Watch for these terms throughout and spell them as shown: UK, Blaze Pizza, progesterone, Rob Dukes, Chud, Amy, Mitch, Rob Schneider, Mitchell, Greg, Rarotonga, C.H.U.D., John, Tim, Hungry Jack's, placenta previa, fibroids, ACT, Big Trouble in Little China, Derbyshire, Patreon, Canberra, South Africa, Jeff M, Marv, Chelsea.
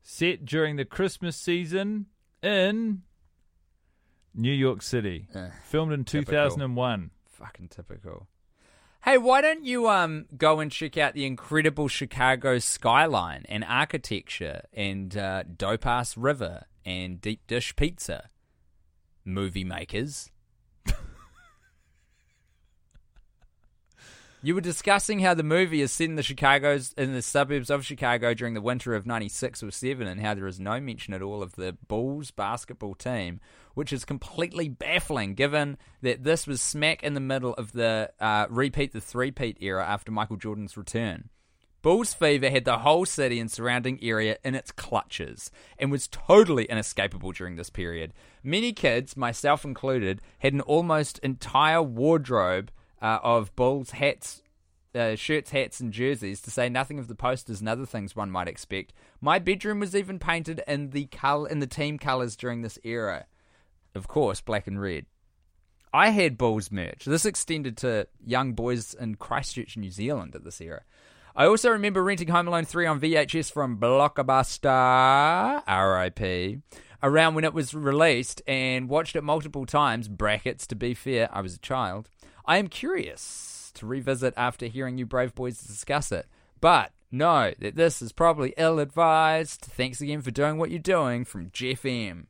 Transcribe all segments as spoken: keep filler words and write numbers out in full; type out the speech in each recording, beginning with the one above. Set during the Christmas season in New York City. Uh, Filmed in two thousand one. Typical. Fucking typical. Hey, why don't you um go and check out the incredible Chicago skyline and architecture and uh, dope-ass river and deep dish pizza, movie makers. You were discussing how the movie is set in the Chicago's in the suburbs of Chicago during the winter of ninety-six or seven, and how there is no mention at all of the Bulls basketball team, which is completely baffling given that this was smack in the middle of the uh, repeat the three-peat era after Michael Jordan's return. Bulls fever had the whole city and surrounding area in its clutches and was totally inescapable during this period. Many kids, myself included, had an almost entire wardrobe Uh, of Bulls hats, uh, shirts, hats, and jerseys, to say nothing of the posters and other things one might expect. My bedroom was even painted in the color, in the team colors during this era. Of course, black and red. I had Bulls merch. This extended to young boys in Christchurch, New Zealand at this era. I also remember renting Home Alone three on V H S from Blockbuster, R I P, around when it was released, and watched it multiple times, brackets, to be fair, I was a child. I am curious to revisit after hearing you brave boys discuss it, but know that this is probably ill-advised. Thanks again for doing what you're doing, from Jeff M.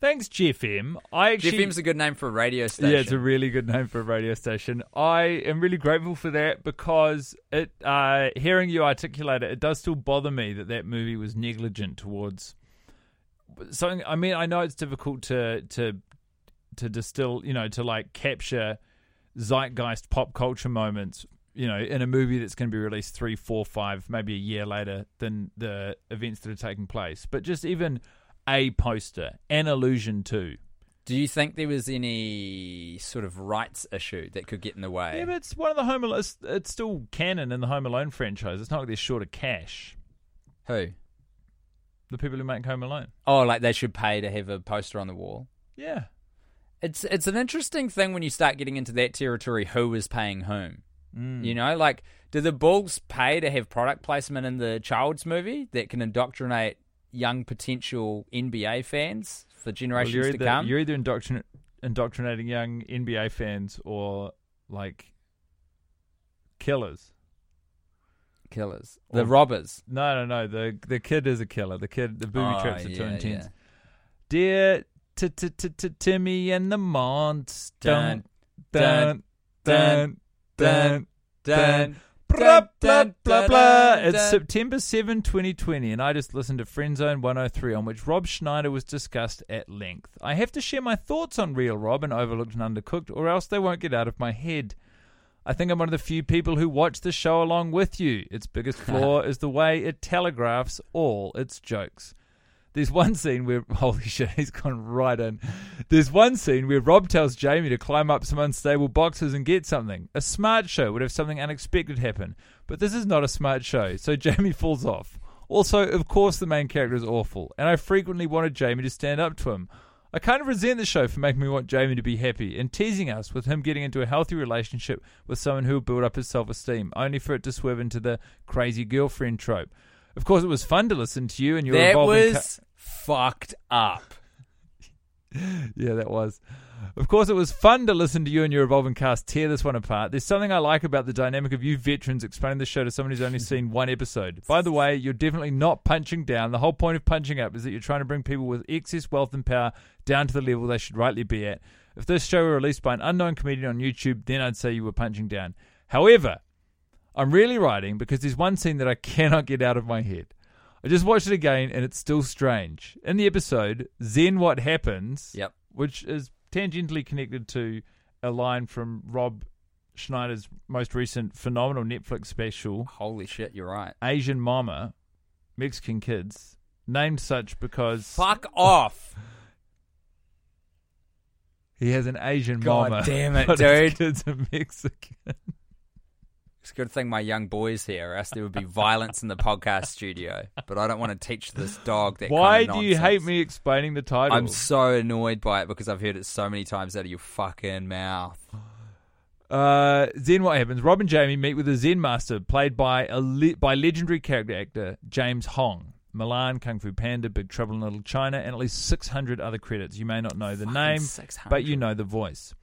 Thanks, Jeff M. I actually, Jeff M's a good name for a radio station. Yeah, it's a really good name for a radio station. I am really grateful for that, because it, uh, hearing you articulate it, it does still bother me that that movie was negligent towards something. I mean, I know it's difficult to to to distill, you know, to like capture zeitgeist pop culture moments, you know, in a movie that's going to be released three, four, five, maybe a year later than the events that are taking place. But just even a poster, an allusion to. Do you think there was any sort of rights issue that could get in the way? Yeah, but it's one of the Home Alone. It's, it's still canon in the Home Alone franchise. It's not like they're short of cash. Who? The people who make Home Alone. Oh, like they should pay to have a poster on the wall? Yeah. It's it's an interesting thing when you start getting into that territory, who is paying whom. Mm. You know, like, do the Bulls pay to have product placement in the Child's movie that can indoctrinate young potential N B A fans for generations well, you're either, to come? You're either indoctrin- indoctrinating young N B A fans or, like, killers. Killers. Or, the robbers. No, no, no. The the kid is a killer. The kid, the booby oh, traps are yeah, too intense. Yeah. Dear... Timmy and the Monster. Dun, dun, dun, dun, dun, Blah, blah, blah, blah. It's September seventh, twenty twenty, and I just listened to Friendzone one oh three, on which Rob Schneider was discussed at length. I have to share my thoughts on Real Rob and Overlooked and Undercooked, or else they won't get out of my head. I think I'm one of the few people who watch the show along with you. Its biggest flaw is the way it telegraphs all its jokes. There's one scene where... Holy shit, he's gone right in. There's one scene where Rob tells Jamie to climb up some unstable boxes and get something. A smart show would have something unexpected happen, but this is not a smart show, so Jamie falls off. Also, of course, the main character is awful, and I frequently wanted Jamie to stand up to him. I kind of resent the show for making me want Jamie to be happy and teasing us with him getting into a healthy relationship with someone who will build up his self-esteem, only for it to swerve into the crazy girlfriend trope. Of course, it was fun to listen to you and your that evolving... That was cu- fucked up. Yeah, that was. Of course, it was fun to listen to you and your evolving cast tear this one apart. There's something I like about the dynamic of you veterans explaining the show to someone who's only seen one episode. By the way, you're definitely not punching down. The whole point of punching up is that you're trying to bring people with excess wealth and power down to the level they should rightly be at. If this show were released by an unknown comedian on YouTube, then I'd say you were punching down. However... I'm really writing because there's one scene that I cannot get out of my head. I just watched it again and it's still strange. In the episode, Zen What Happens, yep. which is tangentially connected to a line from Rob Schneider's most recent phenomenal Netflix special. Holy shit, you're right. Asian Mama, Mexican Kids, named such because... Fuck off! He has an Asian God mama. God damn it, but dude. His kids are Mexican. It's a good thing my young boy's here, or else there would be violence in the podcast studio. But I don't want to teach this dog that Why kind of nonsense. Why do you hate me explaining the title? I'm so annoyed by it because I've heard it so many times out of your fucking mouth. Uh, Zen What Happens. Rob and Jamie meet with a Zen master played by a le- by legendary character actor James Hong. Milan, Kung Fu Panda, Big Trouble in Little China, and at least six hundred other credits. You may not know the fucking name, six hundred. But you know the voice.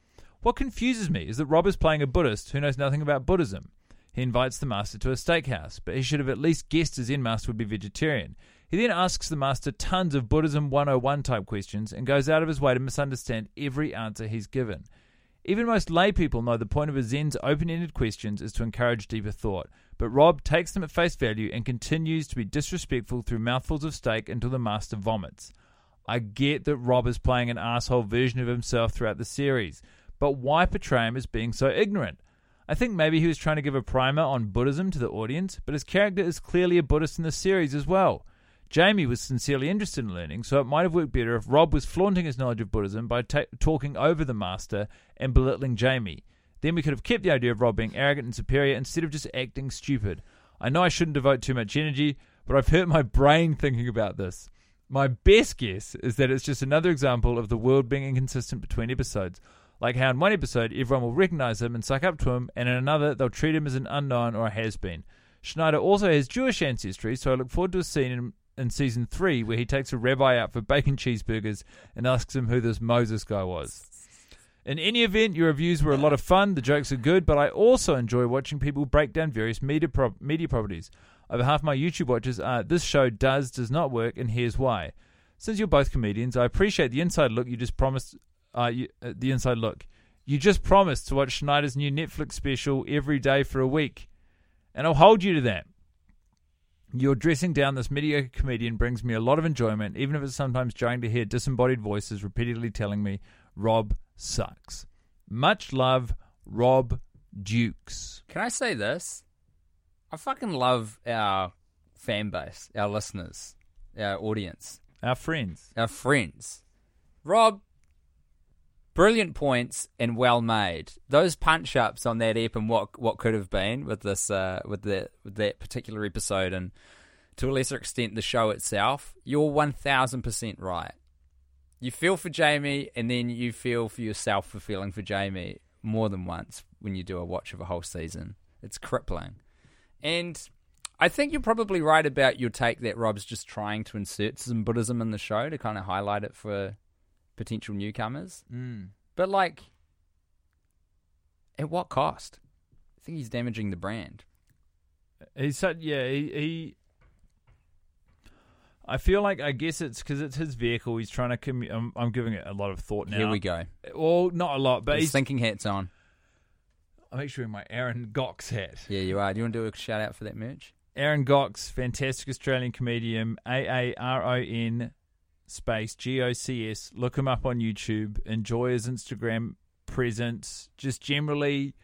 What confuses me is that Rob is playing a Buddhist who knows nothing about Buddhism. He invites the master to a steakhouse, but he should have at least guessed his Zen master would be vegetarian. He then asks the master tons of Buddhism one oh one type questions and goes out of his way to misunderstand every answer he's given. Even most lay people know the point of a Zen's open-ended questions is to encourage deeper thought, but Rob takes them at face value and continues to be disrespectful through mouthfuls of steak until the master vomits. I get that Rob is playing an asshole version of himself throughout the series, but why portray him as being so ignorant? I think maybe he was trying to give a primer on Buddhism to the audience, but his character is clearly a Buddhist in the series as well. Jamie was sincerely interested in learning, so it might have worked better if Rob was flaunting his knowledge of Buddhism by ta- talking over the master and belittling Jamie. Then we could have kept the idea of Rob being arrogant and superior instead of just acting stupid. I know I shouldn't devote too much energy, but I've hurt my brain thinking about this. My best guess is that it's just another example of the world being inconsistent between episodes. Like how in one episode, everyone will recognize him and suck up to him, and in another, they'll treat him as an unknown or a has-been. Schneider also has Jewish ancestry, so I look forward to a scene in, in season three where he takes a rabbi out for bacon cheeseburgers and asks him who this Moses guy was. In any event, your reviews were a lot of fun, the jokes are good, but I also enjoy watching people break down various media, pro- media properties. Over half my YouTube watchers are, this show does, does not work, and here's why. Since you're both comedians, I appreciate the inside look you just promised... Uh, you, uh, the inside look. You just promised to watch Schneider's new Netflix special every day for a week, and I'll hold you to that. Your dressing down this mediocre comedian brings me a lot of enjoyment, even if it's sometimes jarring to hear disembodied voices repeatedly telling me Rob sucks. Much love, Rob Dukes. Can I say this? I fucking love our fan base, our listeners, our audience, our friends, our friends. Rob. Brilliant points and well made. Those punch ups on that ep and what what could have been with this uh, with that with that particular episode and to a lesser extent the show itself. You're one thousand percent right. You feel for Jamie and then you feel for yourself for feeling for Jamie more than once when you do a watch of a whole season. It's crippling, and I think you're probably right about your take that Rob's just trying to insert some Buddhism in the show to kind of highlight it for potential newcomers. Mm. But like, at what cost? I think he's damaging the brand. He's such, yeah, he, he... I feel like, I guess it's because it's his vehicle. He's trying to... Commu- I'm, I'm giving it a lot of thought now. Here we go. Well, not a lot, but his he's... thinking hat's on. I'm actually wearing my Aaron Gox hat. Yeah, you are. Do you want to do a shout out for that merch? Aaron Gox, fantastic Australian comedian, A A R O N space G O C S. Look him up on YouTube. Enjoy his Instagram presence. Just generally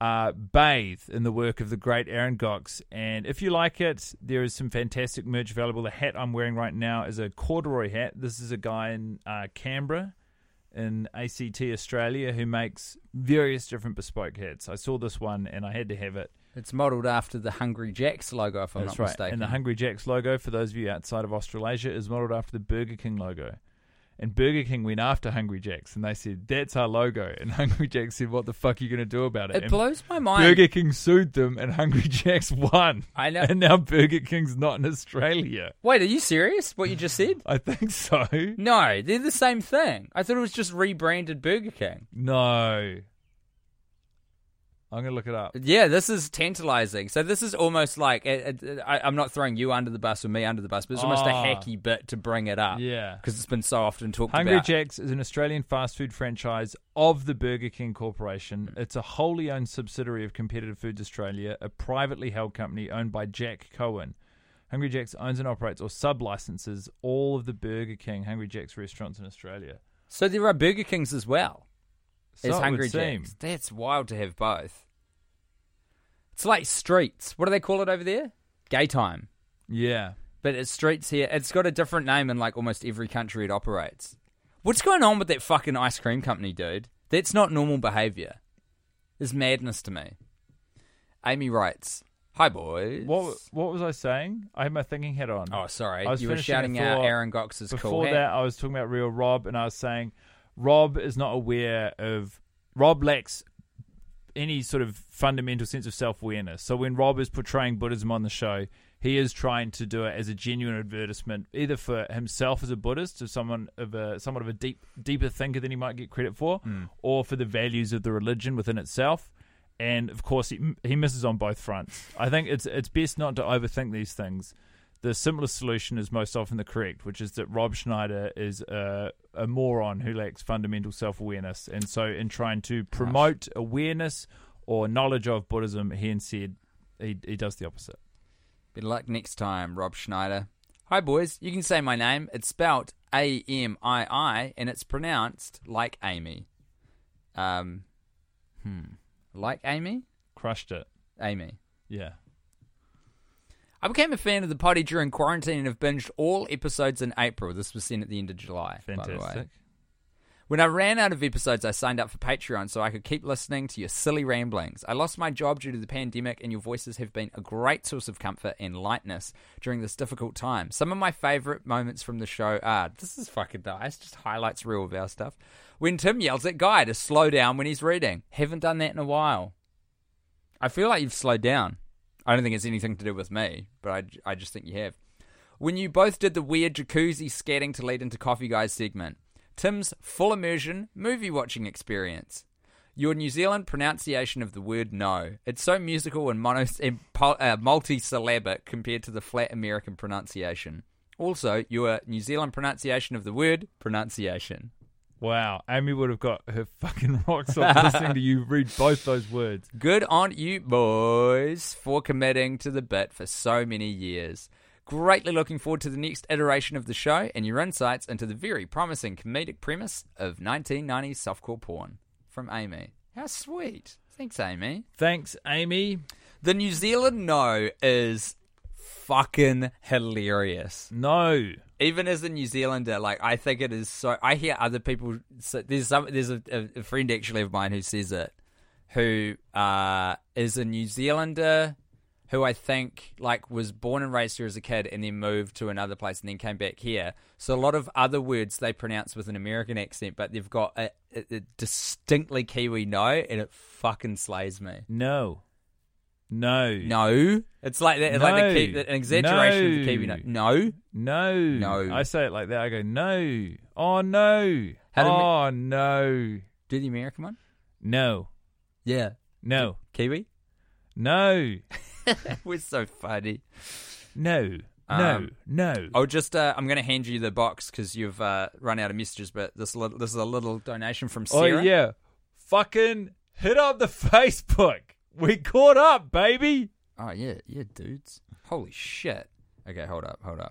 uh, bathe in the work of the great Aaron Gox. And if you like it, there is some fantastic merch available. The hat I'm wearing right now is a corduroy hat. This is a guy in uh, Canberra in A C T Australia who makes various different bespoke hats. I saw this one and I had to have it. It's modelled after the Hungry Jack's logo, if I'm That's not right. mistaken. And the Hungry Jack's logo, for those of you outside of Australasia, is modelled after the Burger King logo. And Burger King went after Hungry Jack's, and they said, that's our logo. And Hungry Jack's said, what the fuck are you going to do about it? It and blows my mind. Burger King sued them, and Hungry Jack's won. I know. And now Burger King's not in Australia. Wait, are you serious, what you just said? I think so. No, they're the same thing. I thought it was just rebranded Burger King. No. I'm going to look it up. Yeah, this is tantalizing. So this is almost like, it, it, I, I'm not throwing you under the bus or me under the bus, but it's almost oh, a hacky bit to bring it up. Yeah. Because it's been so often talked Hungry about. Hungry Jack's is an Australian fast food franchise of the Burger King Corporation. It's a wholly owned subsidiary of Competitive Foods Australia, a privately held company owned by Jack Cohen. Hungry Jack's owns and operates or sub-licenses all of the Burger King Hungry Jack's restaurants in Australia. So there are Burger Kings as well. So it's Hungry Jack's. That's wild to have both. It's like Streets. What do they call it over there? Gay Time. Yeah. But it's Streets here. It's got a different name in like almost every country it operates. What's going on with that fucking ice cream company, dude? That's not normal behaviour. It's madness to me. Amy writes, hi, boys. What what was I saying? I had my thinking hat on. Oh, sorry. I was you were shouting out Aaron Gox's cool hat. Before that, I was talking about Real Rob, and I was saying... Rob is not aware of... Rob lacks any sort of fundamental sense of self-awareness. So when Rob is portraying Buddhism on the show, he is trying to do it as a genuine advertisement, either for himself as a Buddhist, or someone of a somewhat of a deep, deeper thinker than he might get credit for, mm. or for the values of the religion within itself. And, of course, he, he misses on both fronts. I think it's it's best not to overthink these things. The simplest solution is most often the correct, which is that Rob Schneider is a, a moron who lacks fundamental self-awareness. And so in trying to promote Gosh. awareness or knowledge of Buddhism, he instead he, he does the opposite. Good luck next time, Rob Schneider. Hi, boys. You can say my name. It's spelt A M I I, and it's pronounced like Amy. Um, hmm. Like Amy? Crushed it. Amy. Yeah. I became a fan of the potty during quarantine and have binged all episodes in April. This was sent at the end of July, Fantastic. by the way. When I ran out of episodes, I signed up for Patreon so I could keep listening to your silly ramblings. I lost my job due to the pandemic, and your voices have been a great source of comfort and lightness during this difficult time. Some of my favourite moments from the show are... This is fucking nice. Just highlights real of our stuff. When Tim yells at Guy to slow down when he's reading. Haven't done that in a while. I feel like you've slowed down. I don't think it's anything to do with me, but I, I just think you have. When you both did the weird jacuzzi scatting to lead into Coffee Guys segment. Tim's full immersion movie watching experience. Your New Zealand pronunciation of the word no. It's so musical and, mono, and uh, multi-syllabic compared to the flat American pronunciation. Also, your New Zealand pronunciation of the word pronunciation. Wow, Amy would have got her fucking rocks off listening to you read both those words. Good on you, boys, for committing to the bit for so many years. Greatly looking forward to the next iteration of the show and your insights into the very promising comedic premise of nineteen nineties softcore porn. From Amy. How sweet. Thanks, Amy. Thanks, Amy. The New Zealand no is fucking hilarious. No. Even as a New Zealander, like, I think it is so... I hear other people... So there's some, there's a, a friend, actually, of mine who says it, who uh, is a New Zealander who I think, like, was born and raised here as a kid and then moved to another place and then came back here. So a lot of other words they pronounce with an American accent, but they've got a, a, a distinctly Kiwi no, and it fucking slays me. No. No. No. It's like that. No. Like the Ki- an exaggeration no. of the Kiwi no. No. No. No. I say it like that. I go, no. Oh, no. How oh, me- no. Do the American one? No. Yeah. No. Kiwi? No. We're so funny. No. Um, no. No. I'll just, uh, I'm going to hand you the box because you've uh, run out of messages, but this, li- this is a little donation from Sarah. Oh, yeah. Fucking... Hit up the Facebook. We caught up, baby. Oh, yeah. Yeah, dudes. Holy shit. Okay, hold up. Hold up.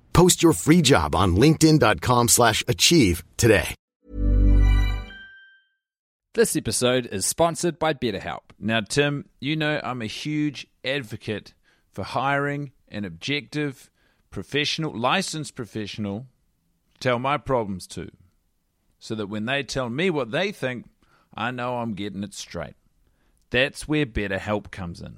Post your free job on linkedin dot com slash achieve today. This episode is sponsored by BetterHelp. Now, Tim, you know I'm a huge advocate for hiring an objective, professional, licensed professional to tell my problems to, so that when they tell me what they think, I know I'm getting it straight. That's where BetterHelp comes in.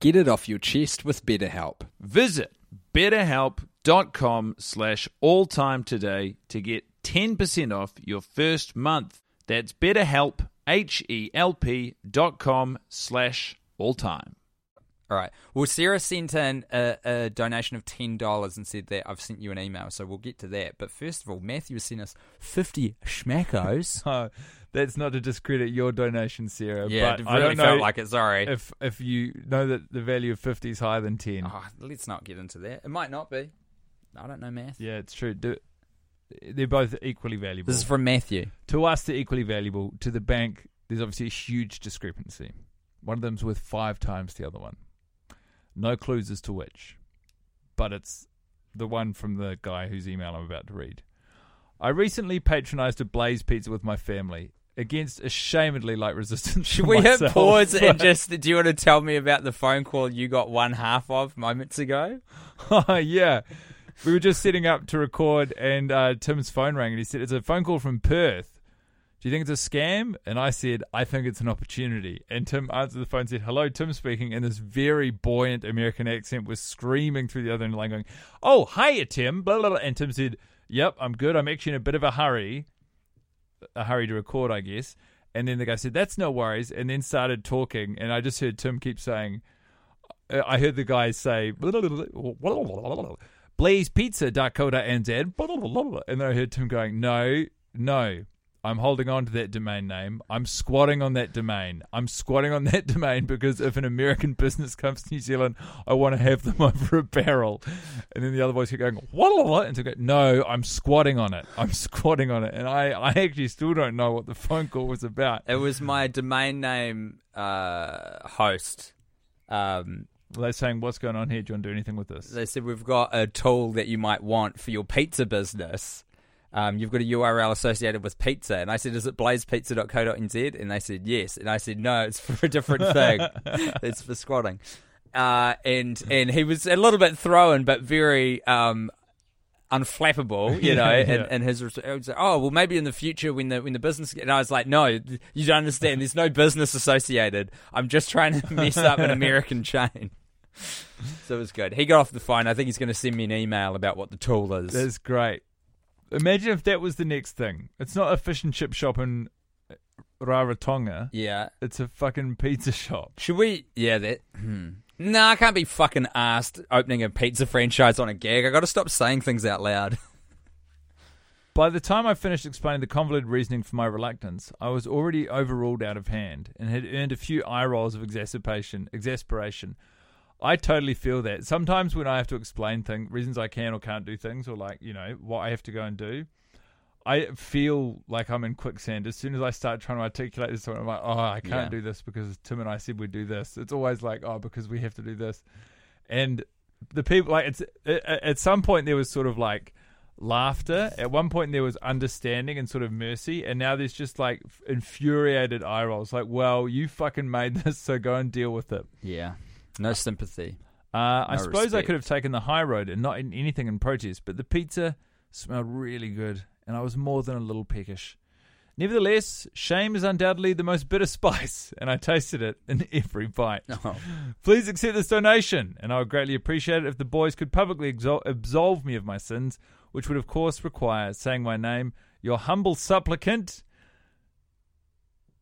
Get it off your chest with BetterHelp. Visit better help dot com slash all time today to get ten percent off your first month. That's BetterHelp, H E L P dot com slash all time. All right. Well, Sarah sent in a, a donation of ten dollars and said that I've sent you an email, so we'll get to that. But first of all, Matthew has sent us fifty schmackos. Oh, that's not to discredit your donation, Sarah. Yeah, but it really I don't felt know like it, sorry. If if you know that the value of fifty is higher than ten. Oh, let's not get into that. It might not be. I don't know math. Yeah, it's true. Do, they're both equally valuable. This is from Matthew. To us, they're equally valuable. To the bank, there's obviously a huge discrepancy. One of them's worth five times the other one. No clues as to which, but it's the one from the guy whose email I'm about to read. I recently patronized a Blaze Pizza with my family against ashamedly light resistance. Should we myself, hit pause but... and just, do you want to tell me about the phone call you got one half of moments ago? Oh, yeah. We were just setting up to record and uh, Tim's phone rang and he said, it's a phone call from Perth. Do you think it's a scam? And I said, I think it's an opportunity. And Tim answered the phone and said, hello, Tim speaking. And this very buoyant American accent was screaming through the other end line going, oh, hiya, Tim. Blah, blah, blah. And Tim said, yep, I'm good. I'm actually in a bit of a hurry, a hurry to record, I guess. And then the guy said, that's no worries. And then started talking. And I just heard Tim keep saying, I heard the guy say, blah, blah, blah, blah, blah, blah, blaze pizza dot co dot n z, blah, blah, blah, blah. And then I heard Tim going, no, no. I'm holding on to that domain name. I'm squatting on that domain. I'm squatting on that domain because if an American business comes to New Zealand, I want to have them over a barrel. And then the other boys keep going, what? And they go, no, I'm squatting on it. I'm squatting on it. And I, I actually still don't know what the phone call was about. It was my domain name uh, host. Um, They're saying, what's going on here? Do you want to do anything with this? They said, we've got a tool that you might want for your pizza business. Um, you've got a U R L associated with pizza. And I said, is it blaze pizza dot co dot n z? And they said, yes. And I said, no, it's for a different thing. It's for squatting. Uh, and and he was a little bit thrown, but very um, unflappable, you know. Yeah, yeah. And, and his response was, oh, well, maybe in the future when the when the business... And I was like, no, you don't understand. There's no business associated. I'm just trying to mess up an American chain. So it was good. He got off the phone. I think he's going to send me an email about what the tool is. That's great. Imagine if that was the next thing. It's not a fish and chip shop in Rarotonga. Yeah. It's a fucking pizza shop. Should we? Yeah, that. Hmm. No, nah, I can't be fucking arsed opening a pizza franchise on a gag. I got to stop saying things out loud. By the time I finished explaining the convoluted reasoning for my reluctance, I was already overruled out of hand and had earned a few eye rolls of exacerbation, exasperation. I totally feel that. Sometimes when I have to explain things, reasons I can or can't do things, or like, you know, what I have to go and do, I feel like I'm in quicksand. As soon as I start trying to articulate this, I'm like, oh, I can't yeah. do this because Tim and I said we'd do this. It's always like, oh, because we have to do this. And the people, like, it's it, at some point there was sort of like laughter. At one point there was understanding and sort of mercy. And now there's just like infuriated eye rolls. Like, well, you fucking made this, so go and deal with it. Yeah. No sympathy. Uh, no I suppose respect. I could have taken the high road and not eaten anything in protest, but the pizza smelled really good, and I was more than a little peckish. Nevertheless, shame is undoubtedly the most bitter spice, and I tasted it in every bite. Oh. Please accept this donation, and I would greatly appreciate it if the boys could publicly absol- absolve me of my sins, which would, of course, require saying my name, your humble supplicant...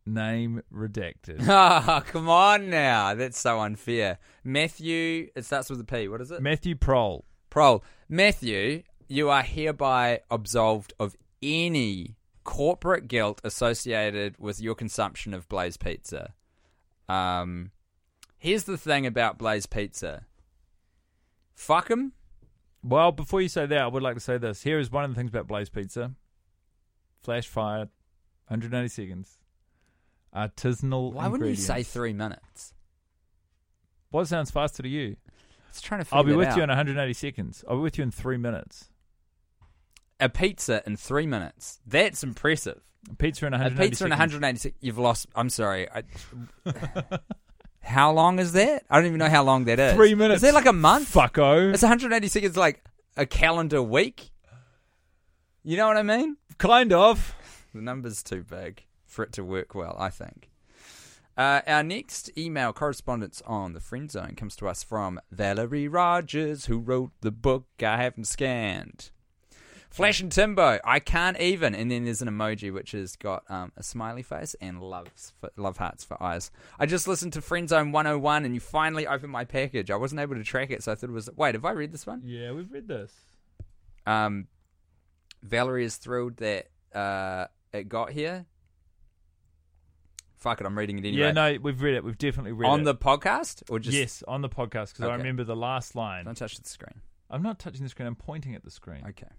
Name redacted. Ah, oh, come on now. That's so unfair. Matthew, it starts with a P. What is it? Matthew Prohl. Prohl. Matthew, you are hereby absolved of any corporate guilt associated with your consumption of Blaze Pizza. Um, here's the thing about Blaze Pizza. Fuck 'em. Well, before you say that, I would like to say this. Here is one of the things about Blaze Pizza. Flash fired, one hundred eighty seconds. Artisanal. Why wouldn't you say three minutes? What sounds faster to you? It's trying to figure I'll be with out. You in one hundred eighty seconds. I'll be with you in three minutes. A pizza in three minutes. That's impressive. A pizza in one hundred eighty seconds. A pizza in one hundred eighty seconds. You've lost. I'm sorry. I, how long is that? I don't even know how long that is. Three minutes. Is that like a month? Fucko. It's one hundred eighty seconds like a calendar week. You know what I mean? Kind of. The number's too big for it to work well, I think. Uh, our next email correspondence on the Friend Zone comes to us from Valerie Rogers, who wrote the book I haven't scanned. Flash and Timbo, I can't even. And then there's an emoji which has got um, a smiley face and loves for, love hearts for eyes. I just listened to Friend Zone one oh one and you finally opened my package. I wasn't able to track it, so I thought it was... Wait, have I read this one? Yeah, we've read this. Um, Valerie is thrilled that uh, it got here. Fuck it, I'm reading it anyway. Yeah, no, we've read it. We've definitely read on it. On the podcast? Or just... Yes, on the podcast, because okay. I remember the last line. Don't touch the screen. I'm not touching the screen. I'm pointing at the screen. Okay.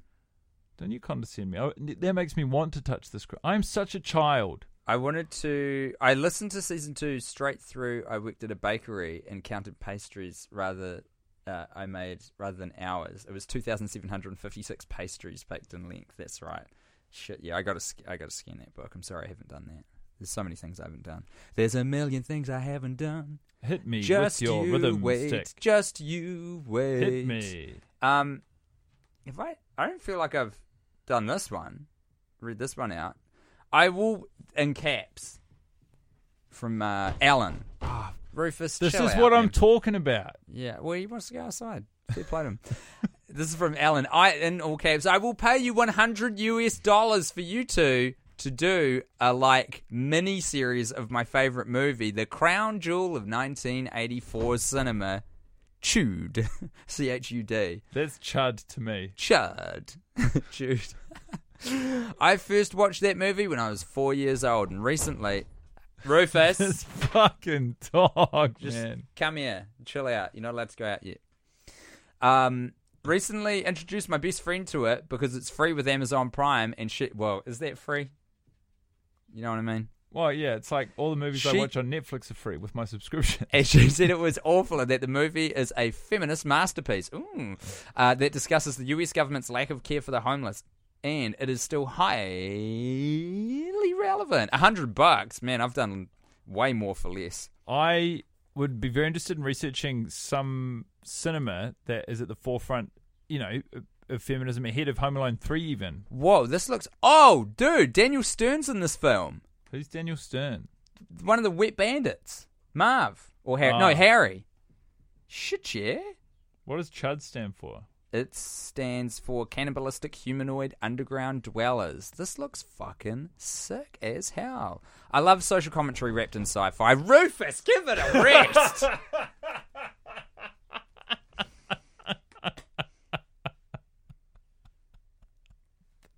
Don't you condescend me. I, that makes me want to touch the screen. I'm such a child. I wanted to... I listened to season two straight through. I worked at a bakery and counted pastries rather uh, I made rather than hours. It was two thousand seven hundred fifty-six pastries baked in length. That's right. Shit, yeah, I got to I got to scan that book. I'm sorry I haven't done that. There's so many things I haven't done. There's a million things I haven't done. Hit me just with your you rhythm wait, stick. Just you wait. Hit me. Um, if I, I don't feel like I've done this one. Read this one out. I will, in caps, from uh, Alan. Oh, Rufus, this is out, what man. I'm talking about. Yeah, well, he wants to go outside. Fair play to him. This is from Alan. I, in all caps, I will pay you one hundred US dollars for you two to do a, like, mini-series of my favourite movie, the crown jewel of nineteen eighty-four cinema, Chud. C H U D. That's Chud to me. Chud. Chud. I first watched that movie when I was four years old, and recently... Rufus. This fucking dog, just man. Come here. Chill out. You're not allowed to go out yet. Um... Recently introduced my best friend to it because it's free with Amazon Prime and she... Well, is that free? You know what I mean? Well, yeah, it's like all the movies she, I watch on Netflix are free with my subscription. And she said it was awful and that the movie is a feminist masterpiece. Ooh. Uh, that discusses the U S government's lack of care for the homeless. And it is still highly relevant. A hundred bucks. Man, I've done way more for less. I... would be very interested in researching some cinema that is at the forefront, you know, of feminism, ahead of Home Alone three even. Whoa, this looks... Oh, dude, Daniel Stern's in this film. Who's Daniel Stern? One of the Wet Bandits. Marv. Or Harry. Oh. No, Harry. Shit, yeah. What does Chud stand for? It stands for Cannibalistic Humanoid Underground Dwellers. This looks fucking sick as hell. I love social commentary wrapped in sci-fi. Rufus, give it a rest!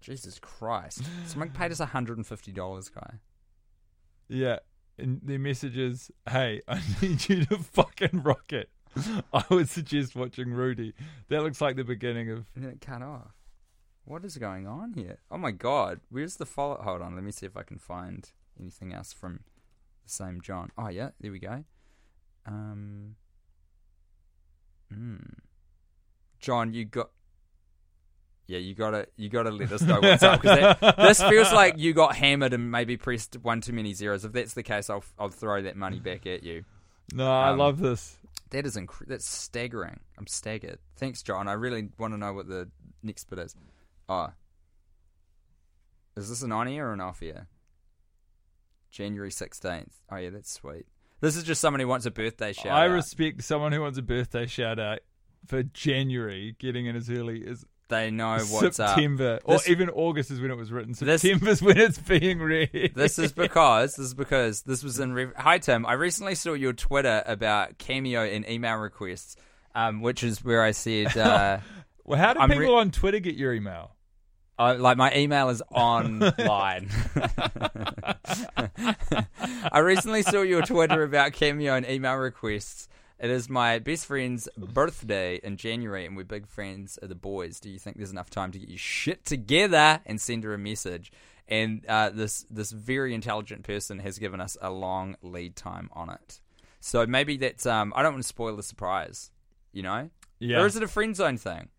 Jesus Christ. Someone paid us one hundred fifty dollars, Guy. Yeah. And their message is, hey, I need you to fucking rock it. I would suggest watching Rudy. That looks like the beginning of... And then it cut off. What is going on here? Oh my God. Where's the follow... Hold on. Let me see if I can find anything else from the same John. Oh yeah. There we go. Um... Mm. John, you got... Yeah, you gotta you gotta let us know what's up, because this feels like you got hammered and maybe pressed one too many zeros. If that's the case, I'll I'll throw that money back at you. No, um, I love this. That is inc- that's staggering. I'm staggered. Thanks, John. I really want to know what the next bit is. Oh, is this an on-air or an off-air? January sixteenth. Oh yeah, that's sweet. This is just someone who wants a birthday shout. I out. respect someone who wants a birthday shout out for January getting in as early as. They know what's September. Up. September. Or even August is when it was written. September's this, when it's being read. This is because, this is because, this was in... Re- Hi, Tim. I recently saw your Twitter about Cameo and email requests, um, which is where I said... Uh, well, how do I'm people re- on Twitter get your email? Uh, like, my email is online. I recently saw your Twitter about Cameo and email requests. It is my best friend's birthday in January, and we're big friends of the boys. Do you think there's enough time to get your shit together and send her a message? And uh, this this very intelligent person has given us a long lead time on it. So maybe that's... Um, I don't want to spoil the surprise, you know? Yeah. Or is it a friend zone thing?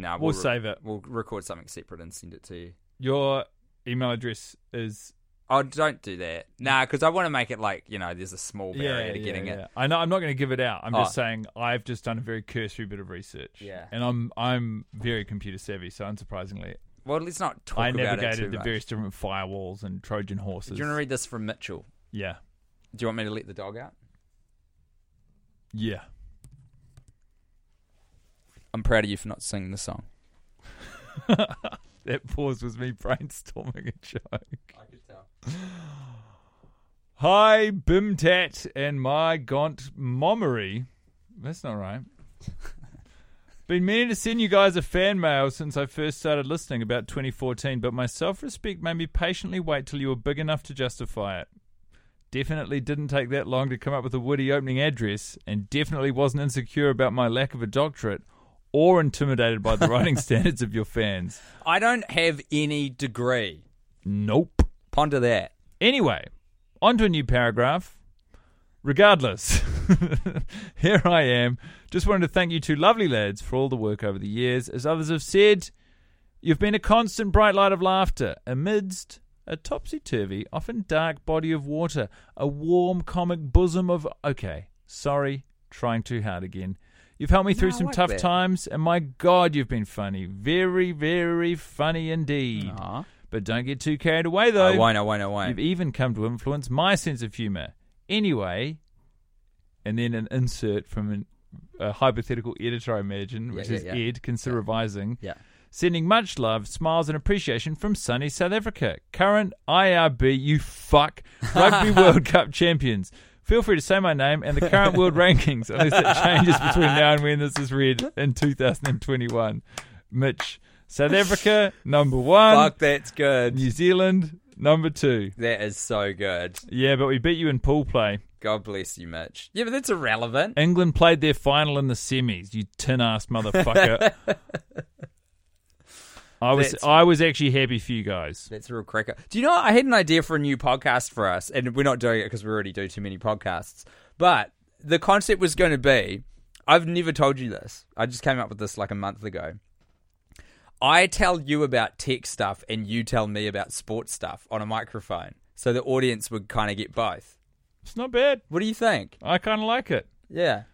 No, we'll, we'll re- save it. We'll record something separate and send it to you. Your email address is... Oh, don't do that. Nah, because I want to make it like, you know, there's a small barrier yeah, to getting yeah, yeah. it. I know, I'm not going to give it out. I'm oh. just saying I've just done a very cursory bit of research. Yeah. And I'm I'm very computer savvy, so unsurprisingly. Well, let's not talk I about it I navigated the much. various different firewalls and Trojan horses. Do you want to read this from Mitchell? Yeah. Do you want me to let the dog out? Yeah. I'm proud of you for not singing the song. That pause was me brainstorming a joke. I could tell. Hi, Bimtat and my gaunt mommery. That's not right. Been meaning to send you guys a fan mail since I first started listening about twenty fourteen, but my self-respect made me patiently wait till you were big enough to justify it. Definitely didn't take that long to come up with a witty opening address, and definitely wasn't insecure about my lack of a doctorate, or intimidated by the writing standards of your fans. I don't have any degree. Nope. Ponder that. Anyway, on to a new paragraph. Regardless, here I am. Just wanted to thank you two lovely lads for all the work over the years. As others have said, you've been a constant bright light of laughter amidst a topsy-turvy, often dark body of water, a warm comic bosom of... Okay, sorry, trying too hard again. You've helped me through no, some like tough that. times, and my God, you've been funny. Very, very funny indeed. Aww. But don't get too carried away, though. I won't, I won't, I won't. You've even come to influence my sense of humour. Anyway, and then an insert from an, a hypothetical editor, I imagine, which yeah, yeah, is yeah. Ed, consider yeah. revising. Yeah. Sending much love, smiles, and appreciation from sunny South Africa. Current I R B, you fuck, Rugby World Cup champions. Feel free to say my name and the current world rankings, unless that changes between now and when this is read in two thousand twenty-one. Mitch, South Africa, number one. Fuck, that's good. New Zealand, number two. That is so good. Yeah, but we beat you in pool play. God bless you, Mitch. Yeah, but that's irrelevant. England played their final in the semis, you tin-ass motherfucker. I was that's, I was actually happy for you guys. That's a real cracker. Do you know, I had an idea for a new podcast for us, and we're not doing it because we already do too many podcasts, but the concept was going to be, I've never told you this. I just came up with this like a month ago. I tell you about tech stuff and you tell me about sports stuff on a microphone, so the audience would kind of get both. It's not bad. What do you think? I kind of like it. Yeah.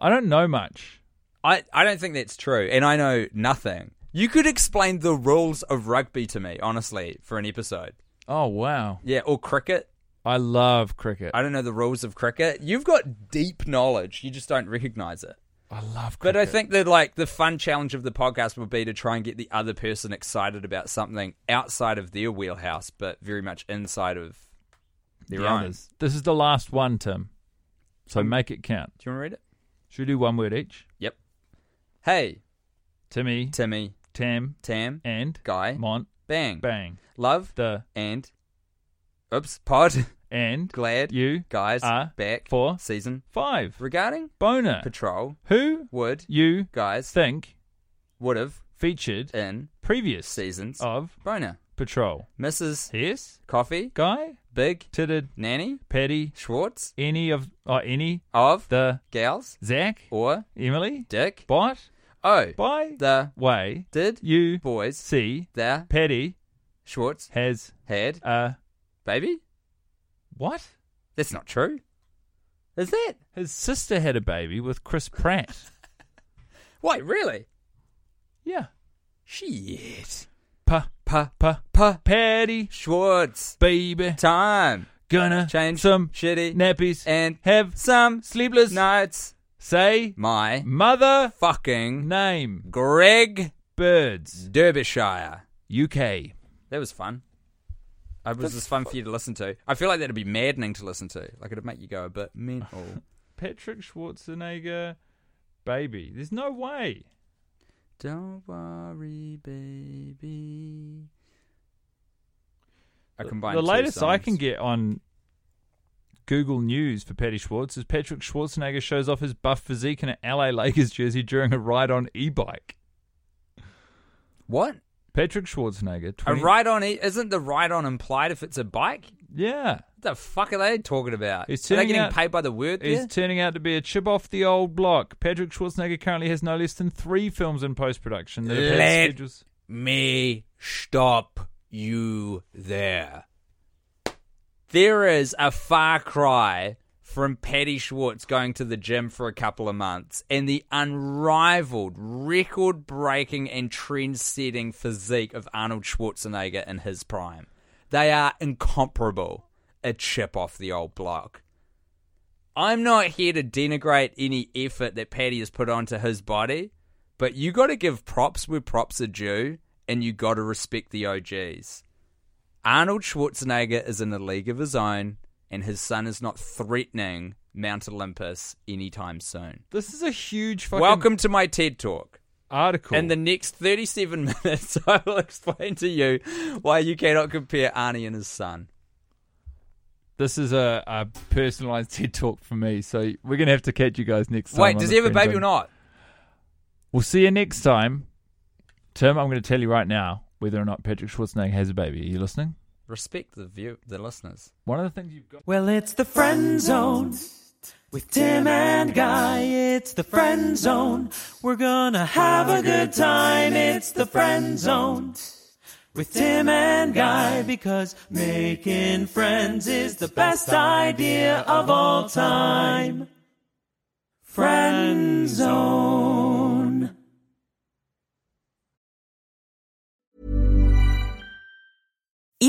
I don't know much. I, I don't think that's true, and I know nothing. You could explain the rules of rugby to me, honestly, for an episode. Oh, wow. Yeah, or cricket. I love cricket. I don't know the rules of cricket. You've got deep knowledge. You just don't recognize it. I love cricket. But I think that like the fun challenge of the podcast would be to try and get the other person excited about something outside of their wheelhouse, but very much inside of their yeah, own. This is the last one, Tim. So um, make it count. Do you want to read it? Should we do one word each? Yep. Hey. Timmy. Timmy. Tam. Tam. And. Guy. Mont. Bang. Bang. Love. The. And. Oops. Pod. And. Glad. You. Guys. Are. Back. For. Season. Five. Regarding. Boner. Patrol. Who. Would. You. Guys. Think. Would have. Featured. In. Previous. Seasons. Of. Boner. Patrol. Missus Hess. Coffee. Guy. Big. Titted. Nanny. Patty. Schwartz. Any of. Or any. Of. The. Gals. Zach. Or. Emily. Dick. Bot. Oh. By. The. Way. Did. You. Boys. See. The. Patty. Schwartz. Has. Had. A. Baby? What? That's not true. Is that? His sister had a baby with Chris Pratt. Wait, really? Yeah. Shit. Pa, pa, pa, pa. Patty. Schwartz. Baby. Time. Gonna change some shitty nappies and have some sleepless nights. Say my mother fucking name. Greg Birds. Derbyshire. U K. That was fun. It was just fun for you to listen to. I feel like that'd be maddening to listen to. Like it'd make you go a bit mental. Patrick Schwarzenegger, baby. There's no way. Don't worry, baby. I combined the, the latest songs I can get on Google News for Patty Schwartz is Patrick Schwarzenegger shows off his buff physique in an L A Lakers jersey during a ride on e-bike. What? Patrick Schwarzenegger. twenty- a ride-on, isn't the ride-on implied if it's a bike? Yeah. What the fuck are they talking about? Are they getting out, paid by the word there? He's turning out to be a chip off the old block. Patrick Schwarzenegger currently has no less than three films in post-production. That Let have schedules. me stop you there. There is a far cry from Patty Schwartz going to the gym for a couple of months and the unrivaled, record-breaking and trend-setting physique of Arnold Schwarzenegger in his prime. They are incomparable. A chip off the old block. I'm not here to denigrate any effort that Patty has put onto his body, but you got to give props where props are due and you got to respect the O Gs. Arnold Schwarzenegger is in a league of his own, and his son is not threatening Mount Olympus anytime soon. This is a huge fucking... Welcome to my TED Talk. Article. In the next thirty-seven minutes, I will explain to you why you cannot compare Arnie and his son. This is a, a personalised TED Talk for me, so we're going to have to catch you guys next time. Wait, does he have a baby or not? We'll see you next time. Tim, I'm going to tell you right now whether or not Patrick Schwarzenegger has a baby. Are you listening? Respect the view, the listeners. One of the things you've got... Well, it's the Friend Zone with Tim and Guy. It's the Friend Zone. We're gonna have a good time. It's the Friend Zone with Tim and Guy, because making friends is the best idea of all time. Friend Zone.